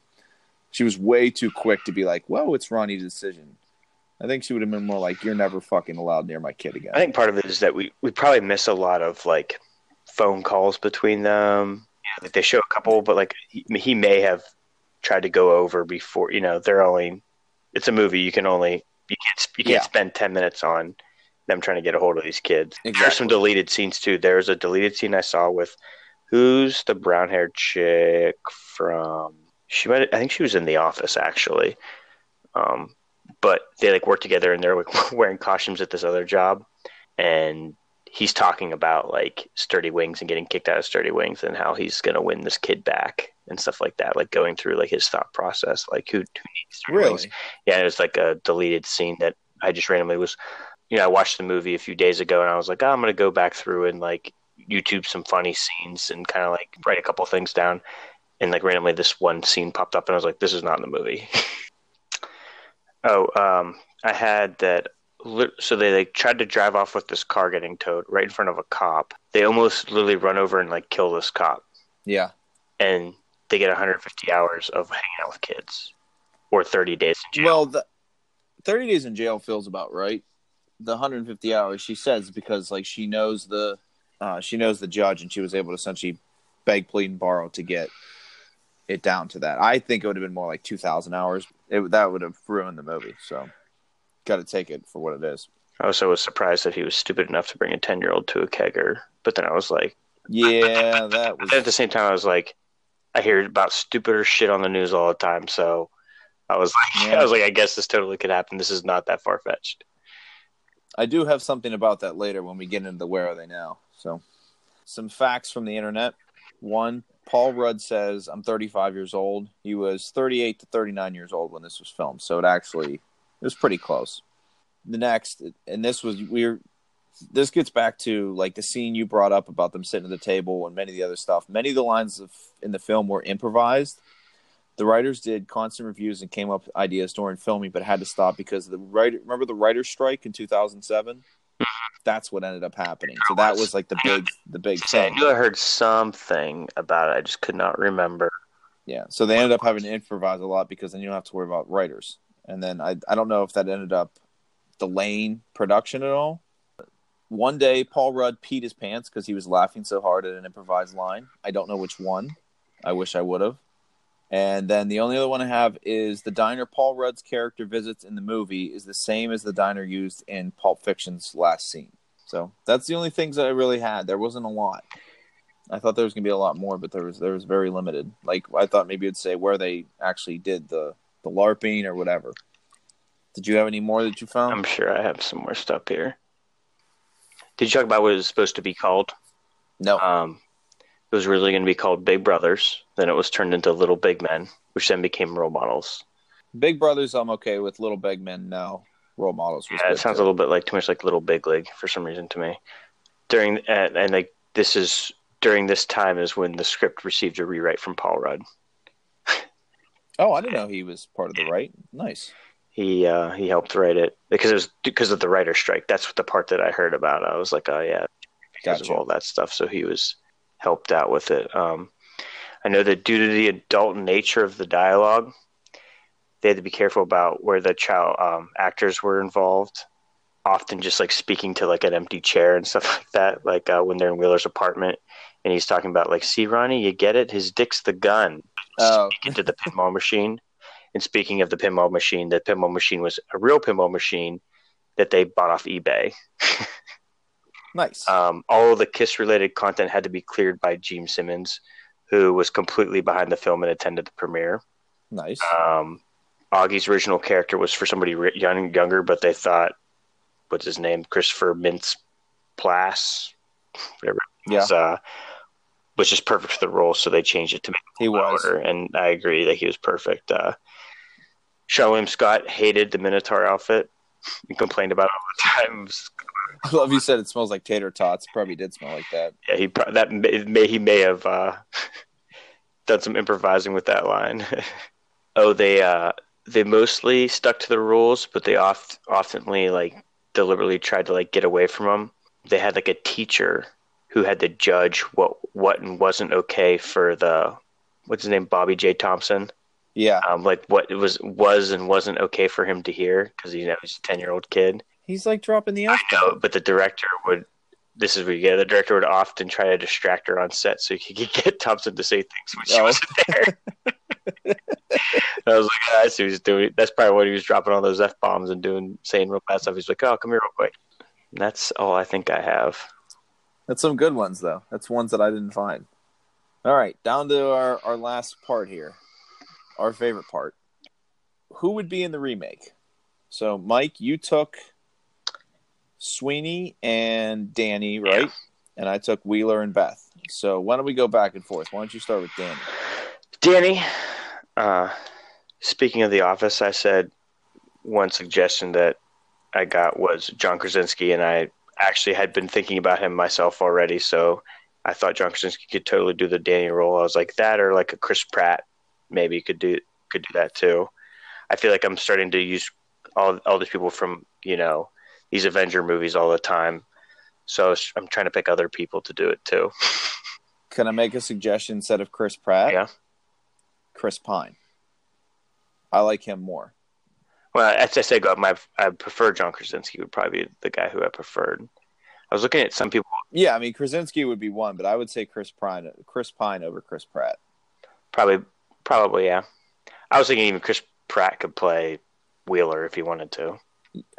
She was way too quick to be like, "Well, it's Ronnie's decision." I think she would have been more like, "You're never fucking allowed near my kid again." I think part of it is that we probably miss a lot of like phone calls between them. Yeah, like they show a couple, but like he may have tried to go over before, you know, it's a movie. You can't spend 10 minutes on them trying to get a hold of these kids. Exactly. There's some deleted scenes too. There's a deleted scene I saw with Who's the brown-haired chick from? I think she was in The Office, actually. But they like work together, and they're like wearing costumes at this other job, and he's talking about like Sturdy Wings and getting kicked out of Sturdy Wings, and how he's gonna win this kid back and stuff like that. Like going through like his thought process, like who needs Sturdy Wings? Yeah, it was like a deleted scene that I just randomly was. You know, I watched the movie a few days ago, and I was like, oh, I'm gonna go back through and like YouTube some funny scenes and kind of like write a couple things down, and like randomly this one scene popped up, and I was like, this is not in the movie. I had that. So they like tried to drive off with this car getting towed right in front of a cop. They almost literally run over and like kill this cop. Yeah, and they get 150 hours of hanging out with kids, or 30 days in jail. Well, the 30 days in jail feels about right. The 150 hours she says because like she knows the judge, and she was able to essentially beg, plead, and borrow to get it down to that. I think it would have been more like 2,000 hours. That would have ruined the movie. So, got to take it for what it is. I also was surprised that he was stupid enough to bring a 10-year-old to a kegger. But then I was like, yeah, that was. At the same time, I was like, I hear about stupider shit on the news all the time. So I was like, yeah. I was like, I guess this totally could happen. This is not that far fetched. I do have something about that later when we get into the where are they now. So, some facts from the internet. One, Paul Rudd says, I'm 35 years old. He was 38 to 39 years old when this was filmed. So it was pretty close. The next, and this gets back to like the scene you brought up about them sitting at the table and many of the other stuff. Many of the lines in the film were improvised. The writers did constant reviews and came up with ideas during filming, but had to stop because remember the writer's strike in 2007? That's what ended up happening. So that was like the big thing. I knew I heard something about it. I just could not remember. Yeah. So they ended up having to improvise a lot because then you don't have to worry about writers. And then I don't know if that ended up delaying production at all. One day, Paul Rudd peed his pants because he was laughing so hard at an improvised line. I don't know which one. I wish I would have. And then the only other one I have is the diner Paul Rudd's character visits in the movie is the same as the diner used in Pulp Fiction's last scene. So that's the only things that I really had. There wasn't a lot. I thought there was going to be a lot more, but there was very limited. Like I thought maybe it would say where they actually did the LARPing or whatever. Did you have any more that you found? I'm sure I have some more stuff here. Did you talk about what it was supposed to be called? No. It was really going to be called Big Brothers. Then it was turned into Little Big Men, which then became Role Models. Big Brothers, I'm okay with. Little Big Men, no. Role Models. Yeah, it sounds too. A little bit like too much like Little Big League for some reason to me. During this time is when the script received a rewrite from Paul Rudd. Oh, I didn't know he was part of the write. Nice. He helped write it because of the writer's strike. That's the part that I heard about. I was like, oh yeah, because of all that stuff. So he was helped out with it. I know that due to the adult nature of the dialogue, they had to be careful about where the child actors were involved. Often just like speaking to like an empty chair and stuff like that. Like when they're in Wheeler's apartment and he's talking about like, see Ronnie, you get it? His dick's the gun. Oh. Speaking to the pinball machine. And speaking of the pinball machine was a real pinball machine that they bought off eBay. Nice. All of the Kiss-related content had to be cleared by Gene Simmons, who was completely behind the film and attended the premiere. Nice. Augie's original character was for somebody younger, but they thought, what's his name? Christopher Mintz-Plasse, whatever it was, was just perfect for the role, so they changed it to make him older. And I agree that he was perfect. Sean William Scott hated the Minotaur outfit and complained about it all the time. I love you said it smells like tater tots. Probably did smell like that. Yeah, he may have done some improvising with that line. They mostly stuck to the rules, but they oftenly like deliberately tried to like get away from them. They had like a teacher who had to judge what and wasn't okay for the what's his name Bobb'e J. Thompson. Yeah, like what it was and wasn't okay for him to hear because he's a 10-year-old kid. He's like dropping the F. No, but the director would. This is what you get. The director would often try to distract her on set so he could get Thompson to say things when she wasn't there. I was like, I see what he's doing. That's probably what he was dropping all those F bombs and saying real bad stuff. He's like, oh, come here real quick. And that's all I think I have. That's some good ones though. That's ones that I didn't find. All right, down to our last part here, our favorite part. Who would be in the remake? So, Mike, you took Sweeney and Danny, right? Yeah. And I took Wheeler and Beth. So, why don't we go back and forth? Why don't you start with Danny? Danny, speaking of The Office, I said one suggestion that I got was John Krasinski, and I actually had been thinking about him myself already, so I thought John Krasinski could totally do the Danny role. I was like, that or like a Chris Pratt maybe could do that too. I feel like I'm starting to use all these people from, you know, these Avenger movies all the time. So I'm trying to pick other people to do it too. Can I make a suggestion instead of Chris Pratt? Yeah. Chris Pine. I like him more. Well, as I said, I prefer John Krasinski would probably be the guy who I preferred. I was looking at some people. Yeah, I mean, Krasinski would be one, but I would say Chris Pine over Chris Pratt. Probably, yeah. I was thinking even Chris Pratt could play Wheeler if he wanted to.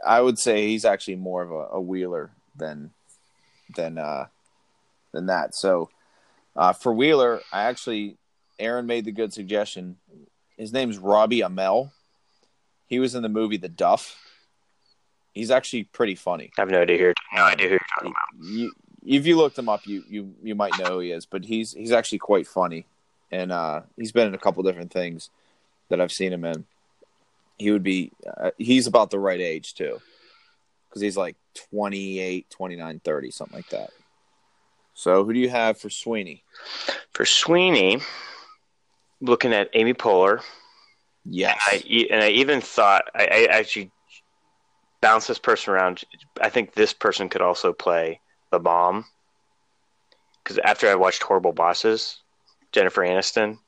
I would say he's actually more of a Wheeler than that. So for Wheeler, Aaron made the good suggestion. His name's Robbie Amell. He was in the movie The Duff. He's actually pretty funny. I have no idea here. No idea who you're talking about. If you looked him up, you might know who he is. But he's actually quite funny, and he's been in a couple different things that I've seen him in. He would be. He's about the right age too, because he's like 28, 29, 30, something like that. So, who do you have for Sweeney? For Sweeney, looking at Amy Poehler. Yes, and I even thought I actually. Bounce this person around. I think this person could also play the mom. Because after I watched Horrible Bosses, Jennifer Aniston,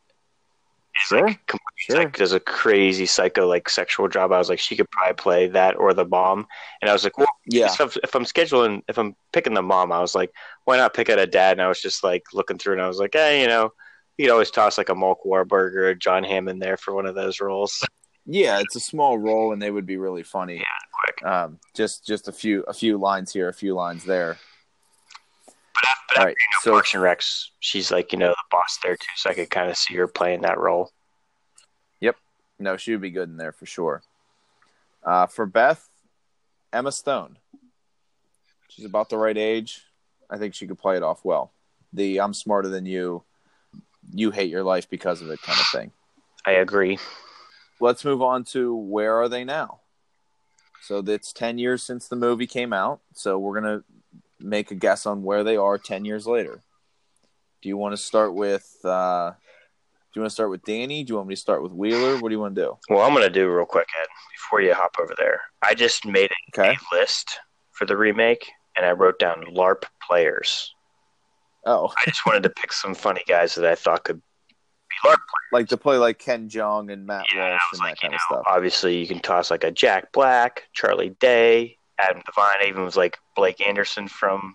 does a crazy psycho sexual job. I was like, she could probably play that or the mom. And I was like, well, yeah. So if I'm picking the mom, I was like, why not pick out a dad? And I was just like looking through, and I was like, hey, you know, you could always toss like a Mark Wahlberg or John Hammond there for one of those roles. Yeah, it's a small role, and they would be really funny. Yeah, quick. Just a few lines here, a few lines there. But all right, so Parks and Rec, she's like, you know, the boss there too, so I could kind of see her playing that role. Yep, no, she would be good in there for sure. For Beth, Emma Stone. She's about the right age. I think she could play it off well. The I'm smarter than you, you hate your life because of it kind of thing. I agree. Let's move on to where are they now? So that's 10 years since the movie came out. So we're going to make a guess on where they are 10 years later. Do you want to start with Danny? Do you want me to start with Wheeler? What do you want to do? Well, I'm going to do real quick, Ed, before you hop over there. I just made a list for the remake, and I wrote down LARP players. Oh. I just wanted to pick some funny guys that I thought could like to play like Ken Jeong and Matt Walsh and that kind of stuff. Obviously, you can toss like a Jack Black, Charlie Day, Adam Devine. I even was like Blake Anderson from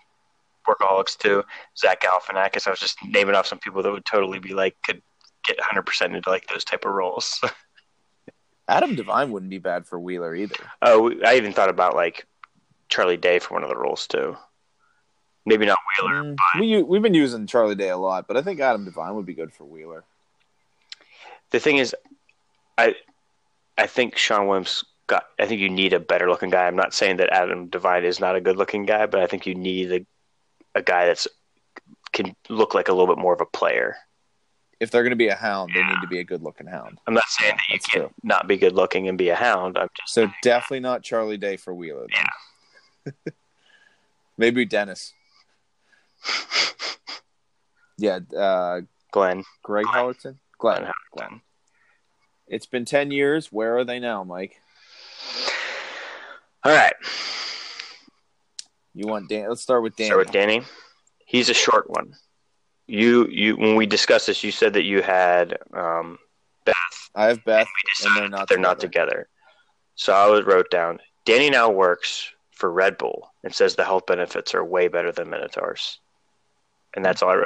Workaholics 2, Zach Galifianakis. I was just naming off some people that would totally be like could get 100% into like those type of roles. Adam Devine wouldn't be bad for Wheeler either. Oh, I even thought about like Charlie Day for one of the roles too. Maybe not Wheeler. But... We've been using Charlie Day a lot, but I think Adam Devine would be good for Wheeler. The thing is, I think Sean William Scott. I think you need a better looking guy. I'm not saying that Adam Devine is not a good looking guy, but I think you need a guy that's can look like a little bit more of a player. If they're going to be a hound, they need to be a good looking hound. I'm not saying that you can not be good looking and be a hound. I'm just so saying. Definitely not Charlie Day for Wheeler. Then. Yeah, maybe Dennis. Yeah, Glenn. Greg Hollerton. Glenn. It's been 10 years. Where are they now, Mike? All right. You want Dan? Let's start with Danny. Start with Danny. He's a short one. You. When we discussed this, you said that you had Beth. I have Beth, and they're not together. So I wrote down, Danny now works for Red Bull and says the health benefits are way better than Minotaurs. And that's all I wrote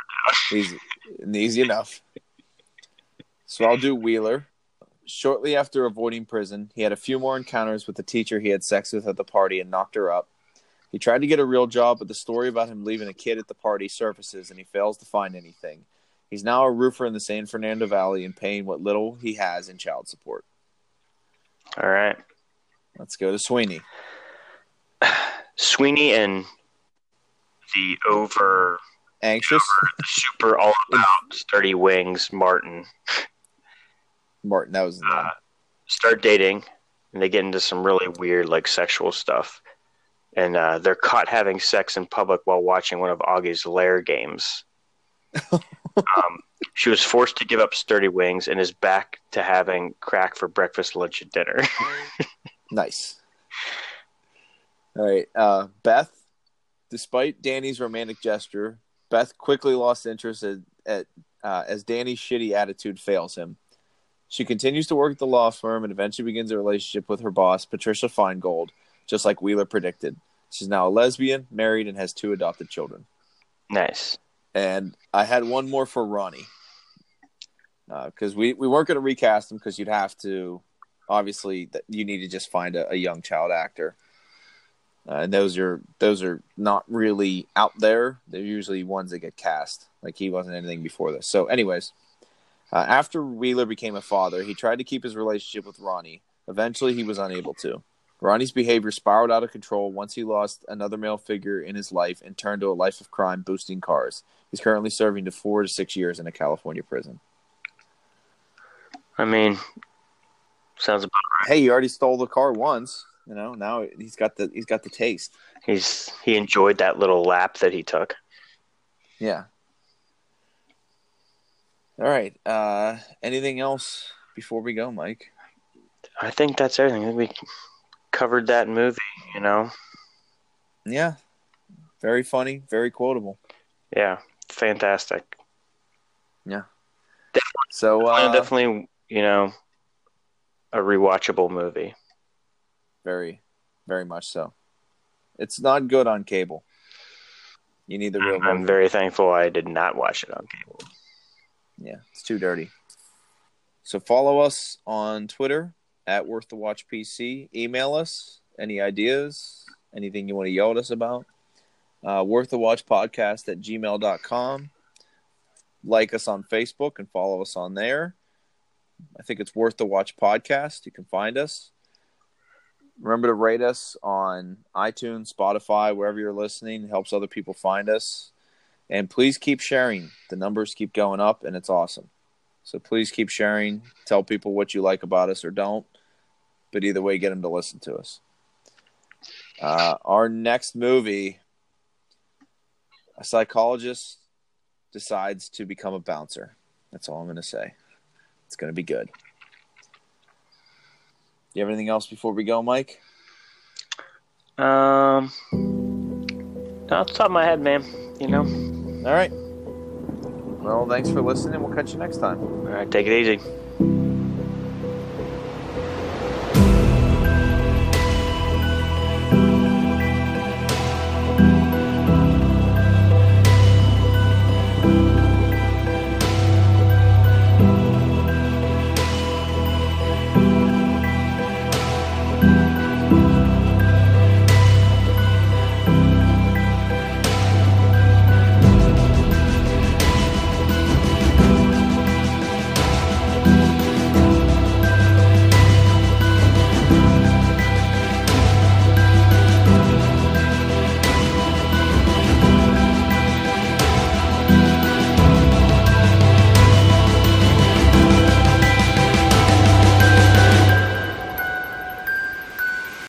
down. Easy enough. So I'll do Wheeler. Shortly after avoiding prison, he had a few more encounters with the teacher he had sex with at the party and knocked her up. He tried to get a real job, but the story about him leaving a kid at the party surfaces, and he fails to find anything. He's now a roofer in the San Fernando Valley and paying what little he has in child support. All right. Let's go to Sweeney. Sweeney and the over... Anxious? The super all-about Sturdy Wings, Martin. Martin, that was the name. Start dating, and they get into some really weird, like, sexual stuff. And they're caught having sex in public while watching one of Augie's lair games. She was forced to give up Sturdy Wings and is back to having crack for breakfast, lunch, and dinner. Nice. All right. Beth, despite Danny's romantic gesture, Beth quickly lost interest as Danny's shitty attitude fails him. She continues to work at the law firm and eventually begins a relationship with her boss, Patricia Feingold, just like Wheeler predicted. She's now a lesbian, married, and has 2 adopted children. Nice. And I had one more for Ronnie. Because we weren't going to recast him because you'd have to, obviously, you need to just find a young child actor. And those are not really out there. They're usually ones that get cast. Like, he wasn't anything before this. So, anyways, after Wheeler became a father, he tried to keep his relationship with Ronnie. Eventually, he was unable to. Ronnie's behavior spiraled out of control once he lost another male figure in his life and turned to a life of crime, boosting cars. He's currently serving 4 to 6 years in a California prison. I mean, sounds about right. Hey, you already stole the car once. You know, now he's got the taste. He enjoyed that little lap that he took. Yeah. All right. Anything else before we go, Mike? I think that's everything. We covered that movie, you know. Yeah. Very funny. Very quotable. Yeah. Fantastic. Yeah. Definitely, so definitely, you know, a rewatchable movie. Very, very much so. It's not good on cable. You need the real movie. I'm very thankful I did not watch it on cable. Yeah, it's too dirty. So follow us on Twitter at Worth the Watch PC. Email us any ideas, anything you want to yell at us about. Worth the Watch Podcast at gmail.com. Like us on Facebook and follow us on there. I think it's Worth the Watch Podcast. You can find us. Remember to rate us on iTunes, Spotify, wherever you're listening. It helps other people find us. And please keep sharing. The numbers keep going up, and it's awesome. So please keep sharing. Tell people what you like about us or don't. But either way, get them to listen to us. Our next movie, a psychologist decides to become a bouncer. That's all I'm going to say. It's going to be good. You have anything else before we go, Mike? Not off the top of my head, man. You know. All right. Well, thanks for listening. We'll catch you next time. All right. Take it easy.